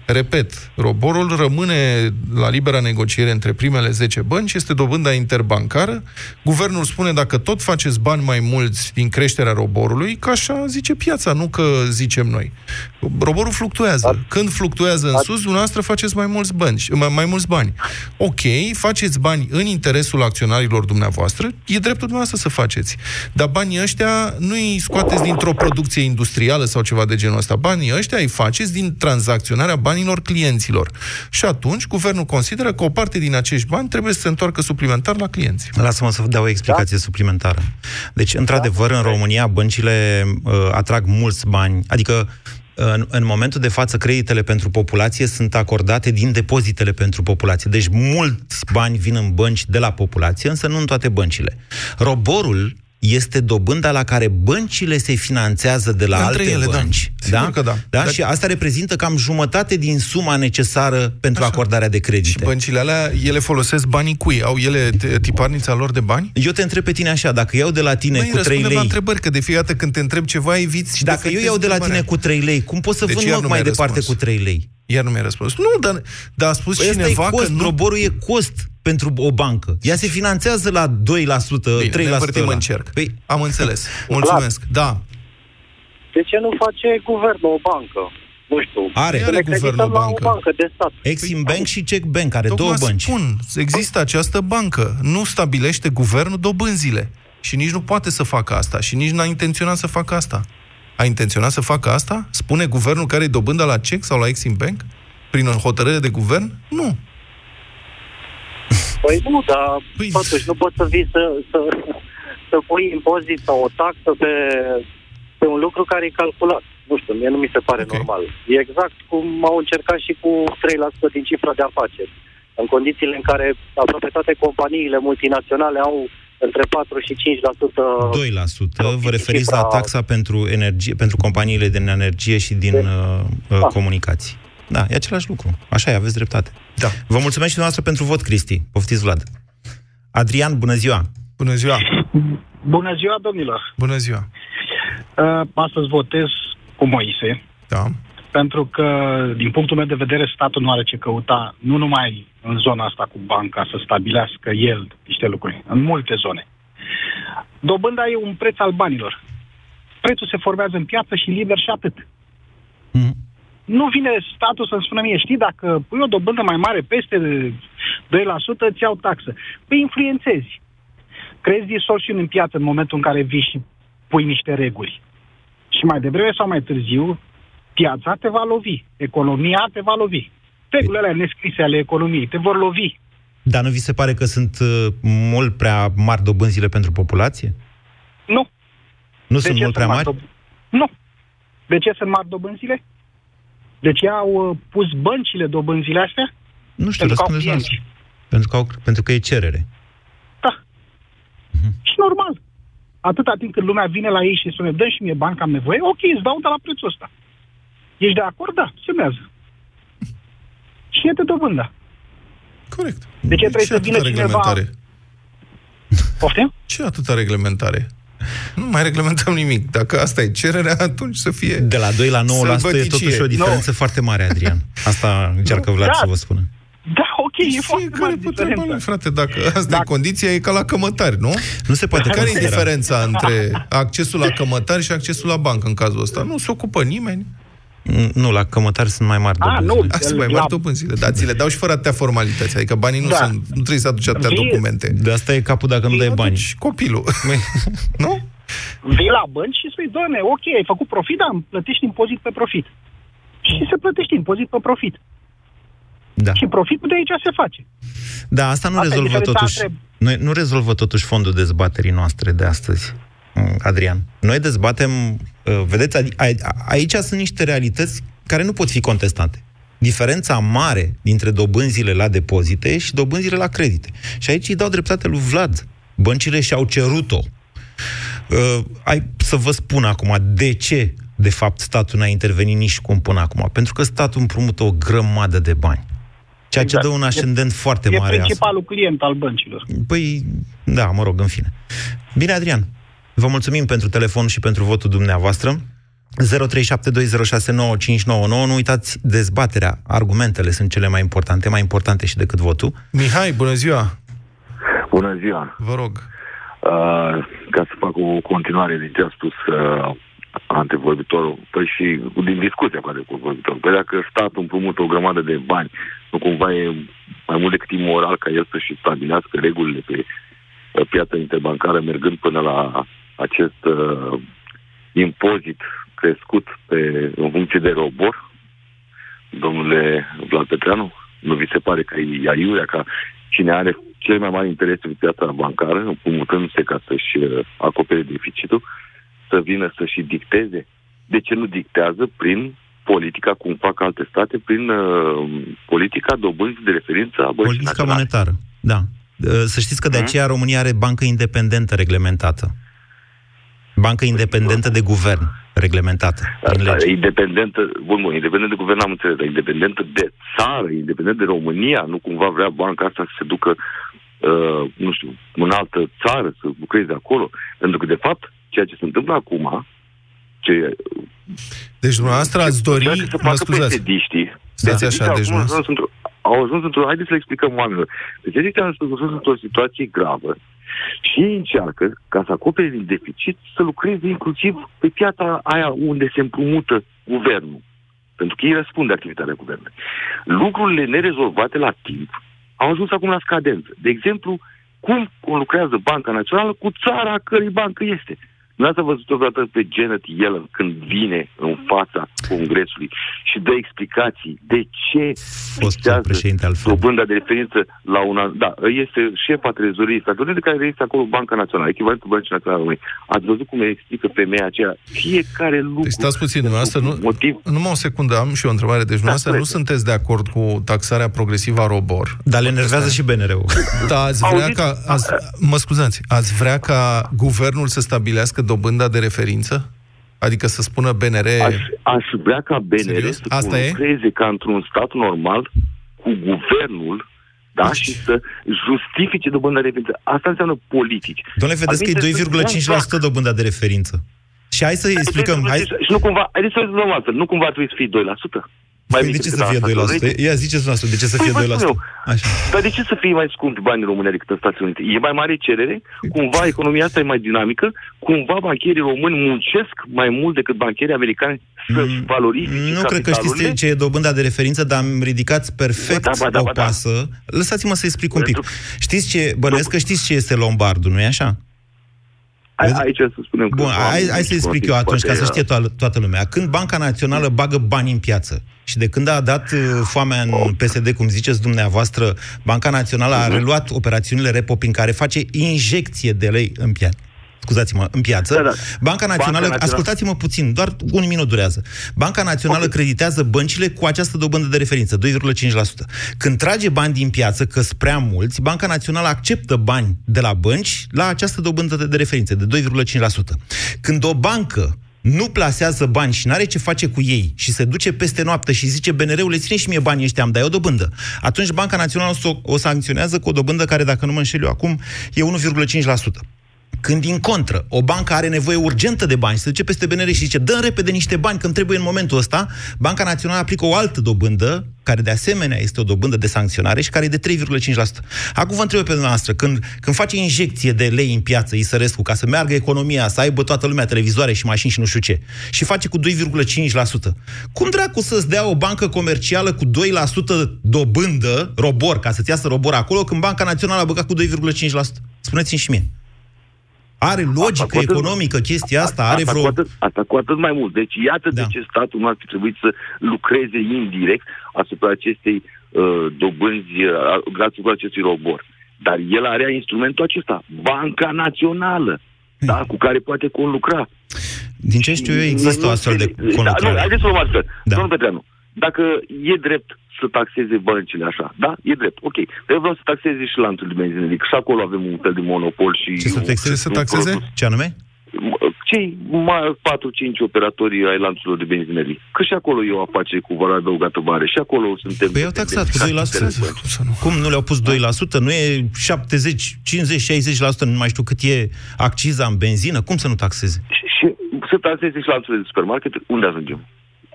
Repet, roborul rămâne la libera negociere între primele zece bănci, este dobânda interbancară. Guvernul spune dacă tot faceți bani mai mulți din creșterea roborului, că așa zice piața, nu că zicem noi. Roborul fluctuează. Când fluctuează în sus, dumneavoastră faceți mai mulți bani. Mai mulți bani. Ok, faceți bani în interesul acționarilor dumneavoastră, e dreptul dumneavoastră să faceți. Dar banii ăștia nu îi scoateți dintr-o producție industrială sau ceva de genul ăsta. Banii ăștia îi faceți din tranzacționarea banilor clienților. Și atunci, guvernul consideră că o parte din acești bani trebuie să se întoarcă suplimentar la clienți. Lasă-mă să vă dau o explicație da? suplimentară. Deci, într-adevăr, în România, băncile uh, atrag mulți bani. Adică, În, în momentul de față, creditele pentru populație sunt acordate din depozitele pentru populație. Deci mulți bani vin în bănci de la populație, însă nu în toate băncile. Roborul este dobânda la care băncile se finanțează de la Între alte ele, bănci. Da. Da? Că da. Da? Dar... Și asta reprezintă cam jumătate din suma necesară pentru Așa. acordarea de credite. Și băncile alea, ele folosesc banii cui? Au ele tiparnița lor de bani? Eu te întreb pe tine așa, dacă iau de la tine Băi, cu trei lei... la întrebări, că de fiecare dată când te întreb ceva, eviți... Și dacă eu iau de la tine cu trei lei, cum pot să deci vând mă mai departe răspuns. cu trei lei? Iar nu mi-a răspuns. Nu, dar, dar a spus păi cineva cost, că nu... Roborul e cost pentru o bancă. Ea se finanțează la doi la sută, Bine, trei la sută. Învârtim în cerc. Păi... Am înțeles. Mulțumesc. Da. De ce nu face guvernul o bancă? Nu știu. Are, are guvernul bancă. o bancă de stat. Exim Bank și C E C Bank are două bănci. Spun, există această bancă. Nu stabilește guvernul dobânzile. Și nici nu poate să facă asta. Și nici n-a intenționat să facă asta. A intenționat să facă asta? Spune guvernul care e dobânda la C E C sau la Exim Bank? Prin hotărâre de guvern? Nu. Păi nu, dar păi... totuși nu poți să vii să, să, să pui impozit sau o taxă pe, pe un lucru care e calculat. Nu știu, mie nu mi se pare okay. normal. E exact cum au încercat și cu trei la sută din cifra de afaceri. În condițiile în care aproape toate companiile multinaționale au între patru și cinci la sută... doi la sută, vă referiți la taxa pentru energie, pentru companiile din energie și din uh, da. comunicații. Da, e același lucru. Așa e, aveți dreptate. Da. Vă mulțumesc și dumneavoastră pentru vot, Cristi. Poftiți, Vlad. Adrian, bună ziua! Bună ziua! Bună ziua, domnilor! Bună ziua! Uh, astăzi votez cu Moise. Da. pentru că, din punctul meu de vedere, statul nu are ce căuta, nu numai în zona asta cu banca, să stabilească el niște lucruri, în multe zone. Dobânda e un preț al banilor. Prețul se formează în piață și liber și atât. Mm. Nu vine statul să-mi spună mie, știi, dacă pui o dobândă mai mare, peste doi la sută, îți iau taxă. Păi influențezi. Crezi distorsiuni în piață în momentul în care vii și pui niște reguli. Și mai devreme sau mai târziu, piața te va lovi, economia te va lovi. Regulile alea nescrise ale economiei te vor lovi. Dar nu vi se pare că sunt mult prea mari dobânzile pentru populație? Nu. Nu sunt mult prea mari? Nu. De ce sunt mari dobânzile? De ce au pus băncile dobânzile astea? Nu știu, răspundeți la asta. Pentru că, au, pentru că e cerere. Da. Uh-huh. Și normal. Atâta timp când lumea vine la ei și spune, dă și mie bani, că am nevoie, ok, îți dau, dar la prețul ăsta. Ești de acord? Da, semnează. Și e de dobândă. Corect. De ce trebuie să vină cineva... Poftim? Ce atâta reglementare? Nu mai reglementăm nimic. Dacă asta e cererea, atunci să fie... De la doi la nouă la asta e totuși o diferență no. foarte mare, Adrian. Asta încearcă Vlad da. să vă spună. Da, ok, e foarte mare diferență. Frate, dacă asta dacă... e condiția, e ca la cămătari, nu? Nu se poate. Care e diferența între accesul la cămătari și accesul la bancă în cazul ăsta? Nu se ocupă nimeni. Nu, la cămătari sunt mai mari dobânzile. Ah, sunt mai mari dobânzile, dar ți le dau și fără atâtea formalități. Adică banii nu da. sunt, nu trebuie să aduci atâtea vii, documente. De asta e capul dacă nu dai bani. Copilul. Nu? Vii la bănci și spui, doamne, ok, ai făcut profit, dar îmi plătești impozit pe profit. Și se plătește impozit pe profit. Da. Și profitul de aici se face. Da, asta nu asta rezolvă totuși. Noi, nu rezolvă totuși fondul dezbaterii noastre de astăzi, Adrian. Noi dezbatem, vedeți, aici sunt niște realități care nu pot fi contestate. Diferența mare dintre dobânzile la depozite și dobânzile la credite. Și aici îi dau dreptate lui Vlad. Băncile și-au cerut-o. Să vă spun acum de ce, de fapt, statul n-a intervenit nici cum până acum. Pentru că statul împrumută o grămadă de bani. Ceea exact. ce dă un ascendent e, foarte e mare. E principalul azi. client al băncilor. Păi, da, mă rog, în fine. Bine, Adrian. Vă mulțumim pentru telefon și pentru votul dumneavoastră. zero trei șapte doi zero șase nouă cinci nouă nouă. Nu uitați dezbaterea. Argumentele sunt cele mai importante, mai importante și decât votul. Mihai, bună ziua! Bună ziua! Vă rog! Uh, ca să fac o continuare din ce a spus uh, antevorbitorul, păi și din discuția cu antevorbitorul, păi dacă statul împrumută o grămadă de bani, nu cumva e mai mult decât imoral ca el să-și stabilească regulile pe piața interbancară, mergând până la acest uh, impozit crescut pe, în funcție de ROBOR, domnule Vlad Petreanu, nu vi se pare că e aiurea ca cine are cel mai mare interes în piața bancară, împumutându-se ca să-și acopere deficitul, să vină să-și dicteze? De ce nu dictează prin politica, cum fac alte state, prin uh, politica dobânzii de referință a băncii naționale? Politica monetară, da. Să știți că de aceea România are bancă independentă reglementată. Bancă independentă de guvern reglementată. Independentă, bun, bun, independentă de guvern am înțeles, dar independentă de țară, independentă de România, nu cumva vrea banca asta să se ducă, uh, nu știu, în altă țară, să lucreze acolo. Pentru că, de fapt, ceea ce se întâmplă acum, ce... Deci, dumneavoastră, ați dori... Ceea ce se facă P S D-știi. Stați așa, deci nu... Au ajuns într-o... Haideți să explicăm oamenilor. Deci, adică au ajuns într-o situație gravă și încearcă, ca să acopere din deficit, să lucreze inclusiv pe piața aia unde se împrumută guvernul. Pentru că ei răspunde activitatea guvernului. Lucrurile nerezolvate la timp au ajuns acum la scadență. De exemplu, cum lucrează Banca Națională cu țara a cărei bancă este. Nu ați văzut odată pe Janet Yellen când vine în fața Congresului și dă explicații de ce fixează dobânda de referință la un an. Da, este șefa trezoriei statului, de care este acolo Banca Națională, echivalentul Băncii Naționale a României. Ați văzut cum explică femeia aceea fiecare lucru. Deci stați puțin, dumneavoastră, nu, motiv... numai o secundă, am și eu o întrebare. Deci dumneavoastră nu sunteți de acord cu taxarea progresivă a ROBOR? Dar le enervează și B N R-ul. Da, ați vrea ca... Ați... Mă scuzați, ați vrea ca guvernul să stabilească dobânda de referință? Adică să spună B N R... Aș, aș vrea ca B N R să lucreze ca într-un stat normal cu guvernul, da? Deci... și să justifice dobânda de referință. Asta înseamnă politici. Dom'le, vedeți că e doi virgulă cinci la sută dobânda de referință. Și hai să-i explicăm... Hai... Și nu cumva... Haideți să luăm altfel. Nu cumva trebuie să fie doi la sută? Mai păi de ce să fie doi la sută? Ia ziceți noastră, de ce să fie păi doi la sută? Așa. Dar de ce să fie mai scumpi banii în România decât în Statele Unite? E mai mare cerere, cumva economia asta e mai dinamică, cumva bancherii români muncesc mai mult decât bancherii americani să-și valorifice capitalurile. Nu cred că știți ce e dobânda de referință, dar am ridicat perfect da, ba, da, ba, o pasă. Da. Lăsați-mă să explic un pic. Știți ce, bănuiesc că știți ce este lombardul, nu-i așa? Aici să spunem că... Bun, hai, hai să explic eu atunci, ca să știe to- toată lumea. Când Banca Națională bagă bani în piață și de când a dat foamea în P S D, cum ziceți dumneavoastră, Banca Națională a reluat operațiunile repo prin care face injecție de lei în piață. Scuzați-mă, în piață. Da, da. Banca Națională, Banca ascultați-mă puțin, doar un minut durează. Banca Națională okay. creditează băncile cu această dobândă de referință, doi virgulă cinci la sută. Când trage bani din piață, că sunt prea mulți, Banca Națională acceptă bani de la bănci la această dobândă de referință, de doi virgulă cinci la sută. Când o bancă nu plasează bani și n-are ce face cu ei și se duce peste noapte și zice B N R-ule, ține și mie banii ăștia, am dai o dobândă. Atunci Banca Națională o, o sancționează cu o dobândă care, dacă nu mă înșel eu acum, e unu virgulă cinci la sută. Când, din contră, o bancă are nevoie urgentă de bani, se duce peste B N R și zice dă repede niște bani, că îmi trebuie în momentul ăsta, Banca Națională aplică o altă dobândă, care de asemenea este o dobândă de sancționare și care e de trei virgulă cinci la sută. Acum vă întreb pe dumneavoastră, când, când face injecție de lei în piață, Isărescu, ca să meargă economia, să aibă toată lumea televizoare și mașini și nu știu ce, și face cu doi virgulă cinci la sută, cum dracu să-ți dea o bancă comercială cu doi la sută dobândă, ROBOR, ca să-ți iasă ROBOR acolo, când Banca Națională a băgat cu doi virgulă cinci la sută? Spuneți-mi și mie. Are logică asta economică atât, chestia asta? Are asta, vreo... cu atât, asta cu atât mai mult. Deci iată da. de ce statul nu ar fi trebuit să lucreze indirect asupra acestei uh, dobânzi, uh, asupra acestui robor. Dar el are instrumentul acesta, Banca Națională, hmm. da, cu care poate conlucra. Din ce știu eu, există nu, o astfel de conlucrare. Da, haideți să luăm astfel. Da. Domnul Petreanu, dacă e drept să taxeze băncile așa, da? E drept, ok. Dar eu vreau să taxeze și lanțul de benzinării, că și acolo avem un fel de monopol și... Ce să taxeze? Să taxeze? Produs. Ce anume? Cei mai patru cinci operatori ai lanțurilor de benzinării. Că și acolo e o afacere cu valoare adăugată mare. Și acolo suntem... Păi au taxat cu doi la sută. Cum nu le-au pus doi la sută? Nu e șaptezeci, cincizeci, șaizeci la sută, nu mai știu cât e acciza în benzină? Cum să nu taxeze? Și să taxeze și lanțurile de supermarket, unde ajungem?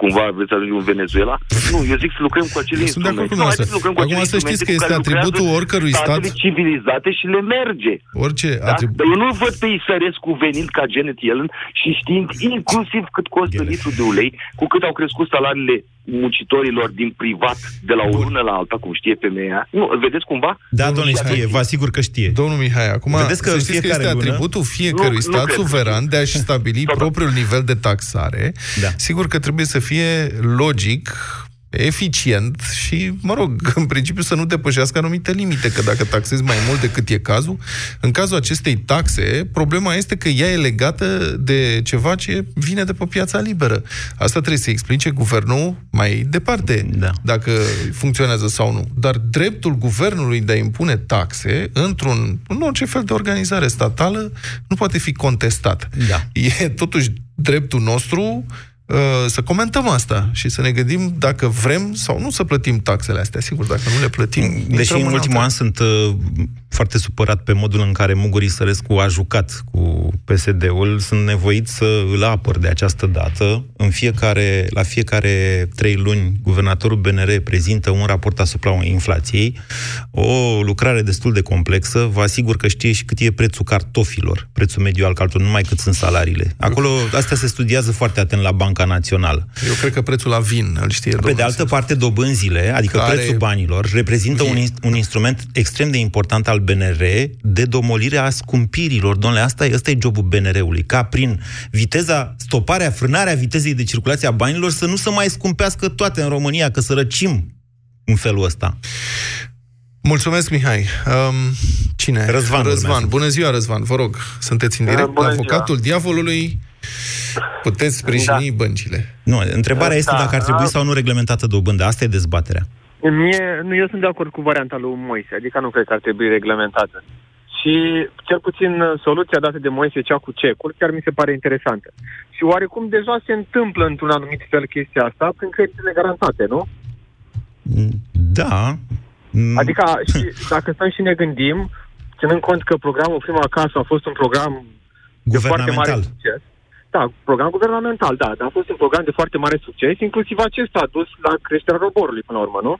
Cumva veți ajunge în Venezuela? Nu, eu zic să lucrăm cu acele instrumente. Nu, să lucrăm cu acele instrumente. Acum să știți că este atributul oricărui stat. Civilizate și le merge. Orice da? atribut. Dar eu nu văd pe Isărescu venind ca Janet Yellen și știind inclusiv cât costă litru de ulei, cu cât au crescut salariile muncitorilor din privat de la o lună la alta, cum știe femeia. Nu, vedeți cumva? Da, domnule, știe, vă asigur că știe. Domnul Mihai, acum vedeți că, știți că este lună? atributul fiecărui nu, stat nu suveran de a-și stabili propriul nivel de taxare. Da. Sigur că trebuie să fie logic, eficient și, mă rog, în principiu să nu depășească anumite limite, că dacă taxezi mai mult decât e cazul, în cazul acestei taxe, problema este că ea e legată de ceva ce vine de pe piața liberă. Asta trebuie să explice guvernul mai departe, da. dacă funcționează sau nu. Dar dreptul guvernului de a impune taxe într-un, în orice fel de organizare statală nu poate fi contestat. Da. E totuși dreptul nostru să comentăm asta și să ne gândim dacă vrem sau nu să plătim taxele astea. Sigur, dacă nu le plătim... Deși în ultimul an sunt uh, foarte supărat pe modul în care Mugur Isărescu a jucat cu P S D-ul, sunt nevoit să îl apăr de această dată. În fiecare, la fiecare trei luni, guvernatorul B N R prezintă un raport asupra inflației, o lucrare destul de complexă. Vă asigur că știe și cât e prețul cartofilor, prețul mediu al cartofilor, numai cât sunt salariile. Acolo, astea se studiază foarte atent la banca națională. Eu cred că prețul la vin îl știe. Pe de altă parte, dobânzile, adică care... prețul banilor, reprezintă un, un instrument extrem de important al B N R de domolire a scumpirilor. Dom'le, asta, asta e jobul B N R-ului, ca prin viteza, stoparea, frânarea vitezei de circulație a banilor să nu se mai scumpească toate în România, că să răcim în felul ăsta. Mulțumesc, Mihai. Um, cine? Răzvan. Răzvan. Bună ziua, Răzvan, vă rog, sunteți în direct la Avocatul Diavolului. Puteți sprijini da. băncile. Nu, întrebarea este da. dacă ar trebui sau nu reglementată dobânda. Asta e dezbaterea. Mie, nu, eu sunt de acord cu varianta lui Moise, adică nu cred că ar trebui reglementată. Și cel puțin soluția dată de Moise, cea cu cecul, chiar mi se pare interesantă. Și oarecum deja se întâmplă într-un anumit fel chestia asta prin creditele garantate, nu? Da. Adică și, dacă stăm și ne gândim, ținând cont că programul Prima Acasă a fost un program de foarte mare succes. Da, program guvernamental, da, dar a fost un program de foarte mare succes, inclusiv acesta a dus la creșterea roborului până la urmă, nu?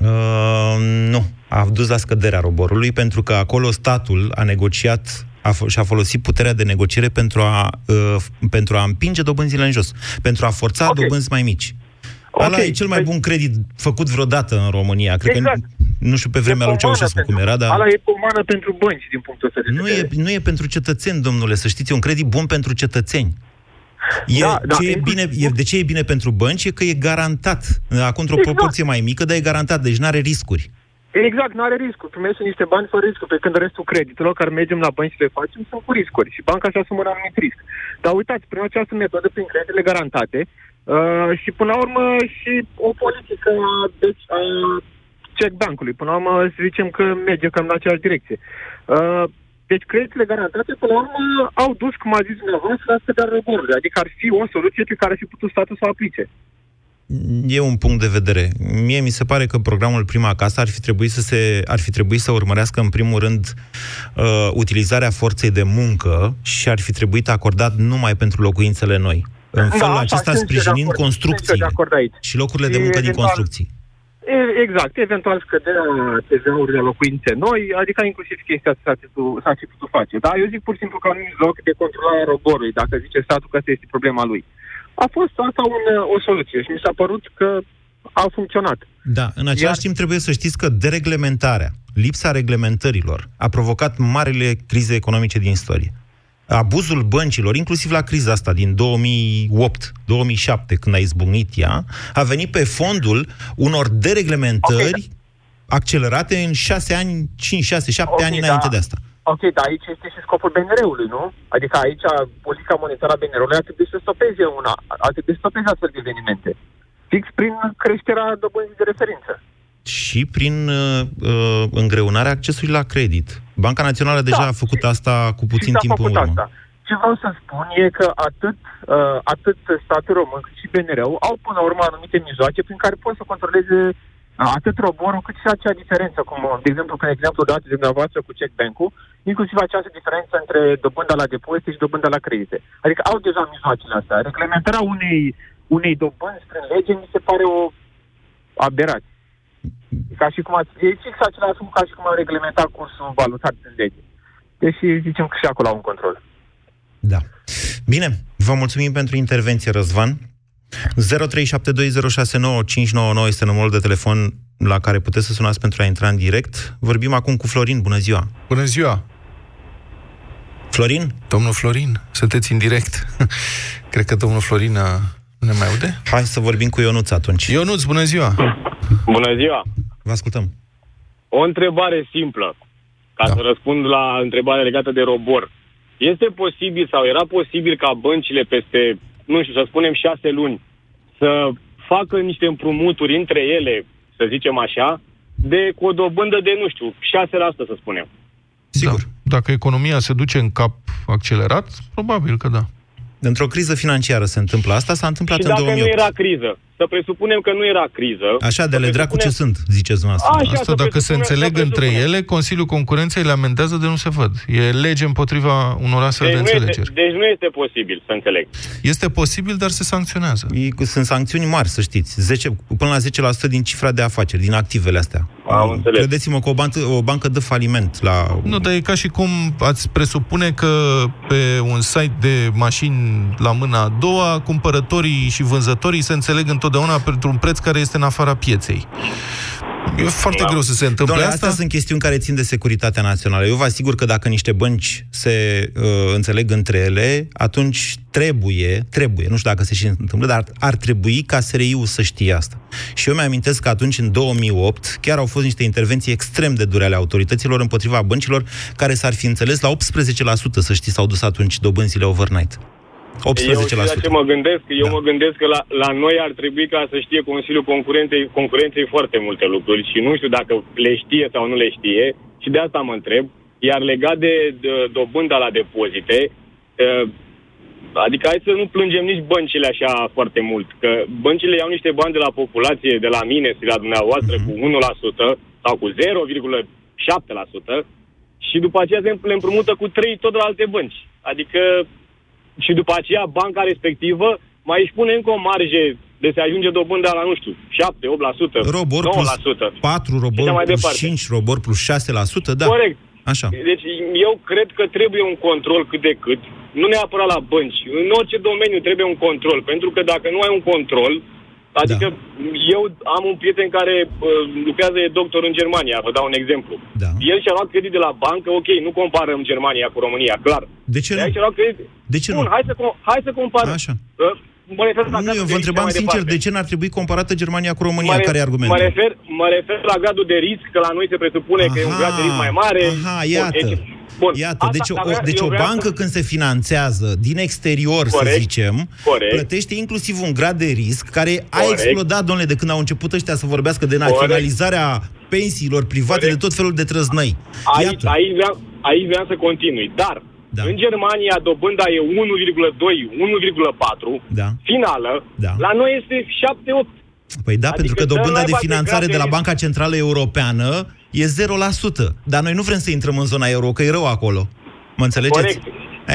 Uh, nu, a dus la scăderea roborului, pentru că acolo statul a negociat a f- și a folosit puterea de negociere pentru a, uh, pentru a împinge dobânzile în jos, pentru a forța okay. dobânzi mai mici. Okay. Ala e cel mai bun credit făcut vreodată în România. Cred exact. că nu, nu știu pe vremea lui Ceaușescu cum era, dar... Ala e pomană pentru bănci, din punctul ăsta de vedere. Nu e, nu e pentru cetățeni, domnule, să știți, e un credit bun pentru cetățeni. E, da, da, ce e bine, e, de ce e bine pentru bănci? E că e garantat. Acum, într-o exact. proporție mai mică, dar e garantat, deci n-are riscuri. Exact, n-are riscuri. Primești niște bani fără riscuri, pe când restul creditelor care mergem la bănci și le facem sunt cu riscuri. Și banca și-a asumă un anumit risc. Dar uitați, prin această metodă, prin creditele garantate, Uh, și până la urmă și o politică deci, a C E C Bankului. Până la urmă să zicem că merge cam în aceeași direcție. Uh, deci creditele garantate până la urmă au dus, cum a zis dumneavoastră, la scăderea roborului. Adică ar fi o soluție pe care ar fi putut statul să o aplice. E un punct de vedere. Mie mi se pare că programul Prima Acasă ar fi trebuit să, se, ar fi trebuit să urmărească în primul rând uh, utilizarea forței de muncă și ar fi trebuit acordat numai pentru locuințele noi. În felul da, acesta sprijinind acord, construcțiile și locurile de muncă eventual, din construcții. Exact, eventual scăderea T V-urilor de locuințe noi, adică inclusiv chestia asta s-a fi putut face. Dar eu zic pur și simplu că nu e loc de controlarea roborului, dacă zice statul că asta este problema lui. A fost asta un, o soluție și mi s-a părut că a funcționat. Da, în același Iar... timp trebuie să știți că dereglementarea, lipsa reglementărilor a provocat marile crize economice din istorie. Abuzul băncilor, inclusiv la criza asta din două mii opt două mii șapte, când a izbucnit ea, a venit pe fondul unor dereglementări okay, da. accelerate în șase ani, cinci, șase, șapte okay, ani înainte da. de asta. Ok, dar aici este și scopul B N R-ului, nu? Adică aici politica monetară a B N R-ului ar trebui să stopeze una, ar trebui să stopeze astfel de evenimente. Fix prin creșterea dobânzii de referință. Și prin uh, îngreunarea accesului la credit. Banca Națională deja da, a făcut și, asta cu puțin timp în urmă. Asta. Ce vreau să spun e că atât, uh, atât statul român cât și B N R-ul au până la urmă anumite mijloace prin care pot să controleze atât roborul cât și acea diferență, cum, de exemplu, pe exemplu dat de dumneavoastră cu C E C Bank-ul, inclusiv această diferență între dobânda la depozite și dobânda la credite. Adică au deja mijloacele astea. Reglementarea unei, unei dobândi prin lege mi se pare o aberație. Ca și cum ați, e fix același lucru ca și cum au reglementat cursul valutar din lege. Deci zicem că și acolo au un control. Da. Bine, vă mulțumim pentru intervenție, Răzvan. zero trei șapte doi zero șase nouă cinci nouă nouă este numărul de telefon la care puteți să sunați pentru a intra în direct. Vorbim acum cu Florin. Bună ziua! Bună ziua! Florin? Domnul Florin, sunteți în direct. Cred că domnul Florin a... ne mai aude? Hai să vorbim cu Ionuț atunci. Ionuț, bună ziua! Bună ziua! Vă ascultăm. O întrebare simplă, ca da. să răspund la întrebarea legată de robor. Este posibil sau era posibil ca băncile peste, nu știu, să spunem șase luni, să facă niște împrumuturi între ele, să zicem așa, de, cu o dobândă de, nu știu, șase la sută, să spunem? Sigur. Da. Dacă economia se duce în cap accelerat, probabil că da. Într-o criză financiară se întâmplă asta, s-a întâmplat și în două mii opt. Și dacă nu era criză, să presupunem că nu era criză... Așa, de ale dracu ce sunt, ziceți dumneavoastră. Așa, asta dacă se înțeleg între ele, Consiliul Concurenței le amendează de nu se văd. E lege împotriva unor astfel deci de înțelegeri. Este, deci nu este posibil să înțeleg. Este posibil, dar se sancționează. Sunt sancțiuni mari, să știți. zece, până la zece la sută din cifra de afaceri, din activele astea. Am Credeți-mă că o bancă, o bancă dă faliment la... Nu, dar e ca și cum ați presupune că pe un site de mașini la mâna a doua, cumpărătorii și vânzătorii se înțeleg întotdeauna pentru un preț care este în afara pieței. E foarte da. greu să se întâmple Doamne, asta. Astea sunt chestiuni care țin de securitatea națională. Eu vă asigur că dacă niște bănci se uh, înțeleg între ele, atunci trebuie, trebuie, nu știu dacă se și întâmplă, dar ar trebui ca S R I-ul să știe asta. Și eu mi-amintesc că atunci, în două mii opt, chiar au fost niște intervenții extrem de dure ale autorităților împotriva băncilor care s-ar fi înțeles la optsprezece la sută, să știți, s-au dus atunci dobânzile overnight. optsprezece la sută. Eu știu la ce mă gândesc, eu da. mă gândesc că la, la noi ar trebui ca să știe Consiliul Concurenței, Concurenței foarte multe lucruri și nu știu dacă le știe sau nu le știe și de asta mă întreb. Iar legat de, de dobânda la depozite, adică hai să nu plângem nici băncile așa foarte mult, că băncile iau niște bani de la populație, de la mine și la dumneavoastră mm-hmm. cu unu la sută sau cu zero virgulă șapte la sută și după aceea le împrumută cu trei tot de la alte bănci. Adică și după aceea banca respectivă mai își pune încă o marjă de se ajunge dobândă la, nu știu, șapte la opt la sută, ROBOR nouă la sută. Plus patru ROBOR mai plus cinci ROBOR plus șase la sută, da. Corect. Așa. Deci eu cred că trebuie un control cât de cât, nu neapărat la bănci. În orice domeniu trebuie un control, pentru că dacă nu ai un control, adică da. Eu am un prieten care uh, lucrează, e doctor în Germania, vă dau un exemplu. Da. El și-a luat credit de la bancă, ok, nu comparăm Germania cu România, clar. De ce de nu? Luat credit... De ce Bun, nu? Hai să, hai să comparăm. Așa. Uh, Mă refer la nu, eu vă întrebam sincer, de ce n-ar trebui comparată Germania cu România? Mă, care e argumentul? Mă refer, mă refer la gradul de risc, că la noi se presupune aha, că e un grad de risc mai mare. Aha, iată. Bun, bun. Iată, asta, deci, o, deci o bancă să... când se finanțează din exterior, corect, să zicem, corect, plătește inclusiv un grad de risc care corect. A explodat, domnule, de când au început ăștia să vorbească de naționalizarea corect. Pensiilor private, corect, de tot felul de trăznăi. Aici, aici, vreau, aici vreau să continui, dar... Da. În Germania dobânda e unu virgulă doi, unu virgulă patru, da, finală, da. La noi este șapte opt. Păi da, adică pentru că dobânda de finanțare de la Banca Centrală Europeană e zero la sută. Dar noi nu vrem să intrăm în zona euro, că e rău acolo. Mă înțelegeți? Corect,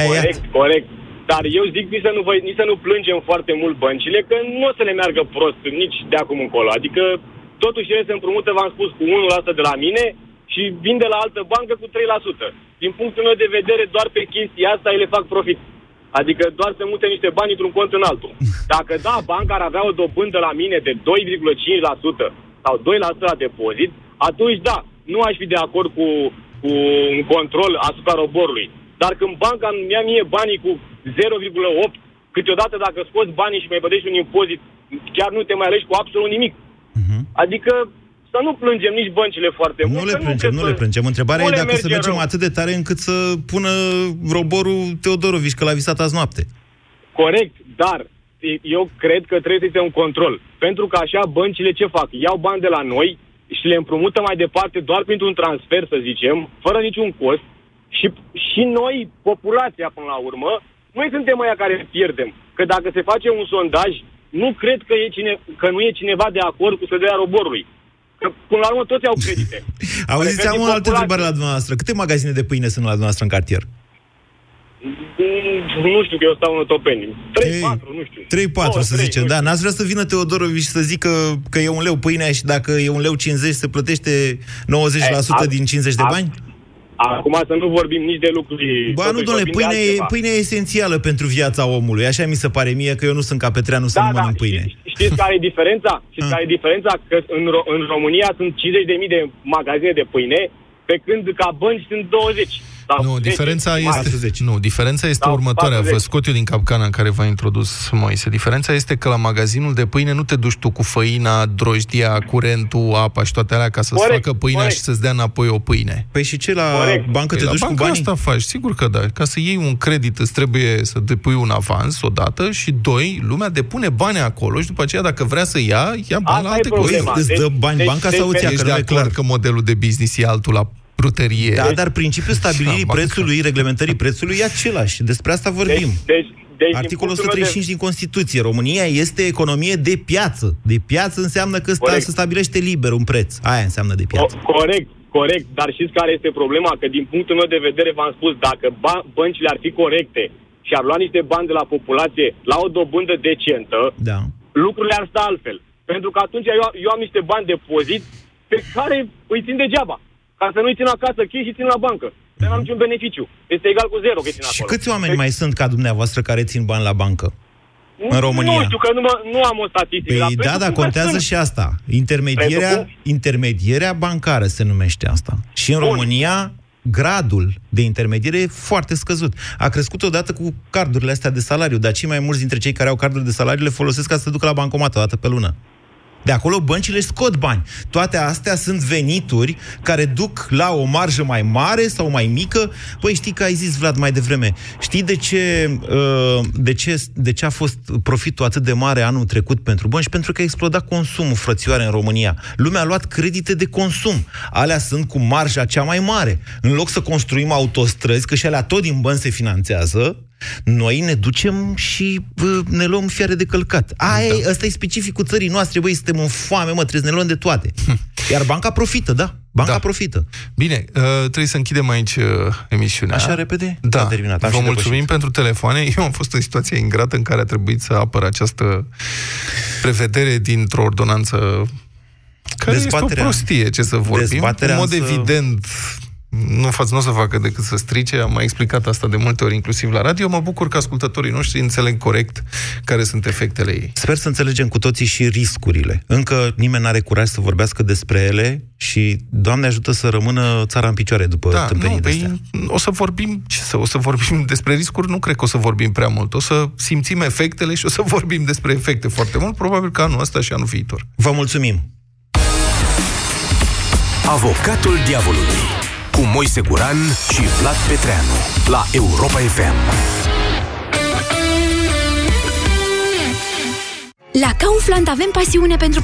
Aia, corect, iat. corect. Dar eu zic nici să, nu, nici să nu plângem foarte mult băncile, că nu o să le meargă prost nici de acum încolo. Adică totuși ele se împrumută, v-am spus, cu unu la sută de la mine... și vin de la altă bancă cu trei la sută. Din punctul meu de vedere, doar pe chestia asta ele fac profit. Adică doar se mute niște bani într-un cont în altul. Dacă da, banca ar avea o dobândă la mine de doi virgulă cinci la sută sau doi la sută la depozit, atunci da, nu aș fi de acord cu, cu un control asupra roborului. Dar când banca îmi ia mie banii cu zero virgulă opt, câteodată dacă scoți banii și mai plătești un impozit, chiar nu te mai alegi cu absolut nimic. Uh-huh. Adică... Dar nu plângem nici băncile foarte mult. Nu le plângem, nu, nu le plângem. Întrebarea e dacă să mergem rău. Atât de tare încât să pună roborul Teodorovici, că l-a visat azi noapte. Corect, dar eu cred că trebuie să existe un control. Pentru că așa băncile ce fac? Iau bani de la noi și le împrumută mai departe doar printr-un transfer, să zicem, fără niciun cost. Și, și noi, populația, până la urmă, noi suntem aia care pierdem. Că dacă se face un sondaj, nu cred că, e cine, că nu e cineva de acord cu scăderea roborului. Că, până la urmă, toți au credite. Auziți, am o altă întrebare la dumneavoastră. Câte magazine de pâine sunt la dumneavoastră în cartier? Nu știu, că eu stau în Otopeni. trei patru, nu știu. trei patru, să zicem, da. N-ați vrea să vină Teodorovici să zică că e un leu pâinea și dacă e un leu cincizeci se plătește nouăzeci la sută din cincizeci de bani? Acum să nu vorbim nici de lucruri... Ba nu, domnule, pâinea, pâinea e esențială pentru viața omului. Așa mi se pare mie, că eu nu sunt ca Petreanu să da, nu da, mănânc pâine. Știți, știți care e diferența? Știți care e diferența? Că în, Ro- în România sunt cincizeci de mii de magazine de pâine, pe când ca bănci sunt douăzeci. Nu, diferența este, nu, diferența este următoarea. Vă scot eu din capcana în care v-a introdus Moise. Diferența este că la magazinul de pâine nu te duci tu cu făina, drojdia, curentul, apa și toate alea ca să-ți corect, facă pâinea corect. Și să-ți dea înapoi o pâine. Păi și ce la corect. Bancă te păi duci la banca cu banii? Asta faci, sigur că da. Ca să iei un credit îți trebuie să depui un avans odată și doi, lumea depune bani acolo și după aceea dacă vrea să ia, ia bani la alte cose. Îți dă bani deci, banca deci, sau îți ia? Deci de clar că modelul de business e altul la bruterie. Da, dar principiul stabilirii prețului, reglementării prețului e același. Despre asta vorbim. Deci, deci, deci, articolul o sută treizeci și cinci de... din Constituție. România este economie de piață. De piață înseamnă că sta, se stabilește liber un preț. Aia înseamnă de piață. O, corect, corect. Dar știți care este problema? Că din punctul meu de vedere v-am spus, dacă ba- băncile ar fi corecte și ar lua niște bani de la populație la o dobândă decentă, da, lucrurile ar sta altfel. Pentru că atunci eu, eu am niște bani depozit pe care îi țin degeaba. Ca să nu-i țin acasă chei și țin la bancă. Mm-hmm. Nu am niciun beneficiu. Este egal cu zero că țin acolo. Și câți oameni mai sunt ca dumneavoastră care țin bani la bancă? Nu, în România. Nu știu, că nu, mă, nu am o statistică. Păi la da, dar contează și asta. Intermedierea, intermedierea bancară se numește asta. Și în bun. România, gradul de intermediere e foarte scăzut. A crescut odată cu cardurile astea de salariu, dar cei mai mulți dintre cei care au carduri de salariu le folosesc ca să se ducă la bancomat o dată pe lună. De acolo băncile scot bani. Toate astea sunt venituri care duc la o marjă mai mare sau mai mică. Păi știi că ai zis, Vlad, mai devreme, știi de ce, de ce, de ce a fost profitul atât de mare anul trecut pentru bănci? Pentru că a explodat consumul, frățioare, în România. Lumea a luat credite de consum. Alea sunt cu marja cea mai mare. În loc să construim autostrăzi, că și alea tot din bani se finanțează, noi ne ducem și bă, ne luăm fiare de călcat. Ai, da. Asta e specificul țării noastre, băi, suntem în foame, mă, trebuie să ne luăm de toate. Iar banca profită, da. Banca da. profită. Bine, uh, trebuie să închidem aici uh, emisiunea. Așa repede? Da. Am terminat. Am Vă mulțumim depășit. pentru telefoane. Eu am fost în situație ingrată în care a trebuit să apăr această prevedere dintr-o ordonanță care este o prostie, ce să vorbim. Dezbaterea în mod însă... evident... Nu, fac, nu o să facă decât să strice, am mai explicat asta de multe ori, inclusiv la radio. Mă bucur că ascultătorii noștri înțeleg corect care sunt efectele ei. Sper să înțelegem cu toții și riscurile. Încă nimeni n-are curaj să vorbească despre ele și, Doamne ajută, să rămână țara în picioare după da, tâmpenii de astea. O să vorbim, ce să, o să vorbim despre riscuri, nu cred că o să vorbim prea mult. O să simțim efectele și o să vorbim despre efecte foarte mult, probabil că anul ăsta și anul viitor. Vă mulțumim! Avocatul Diavolului cu Moise Guran și Vlad Petreanu la Europa F M. La Kaufland avem pasiune pentru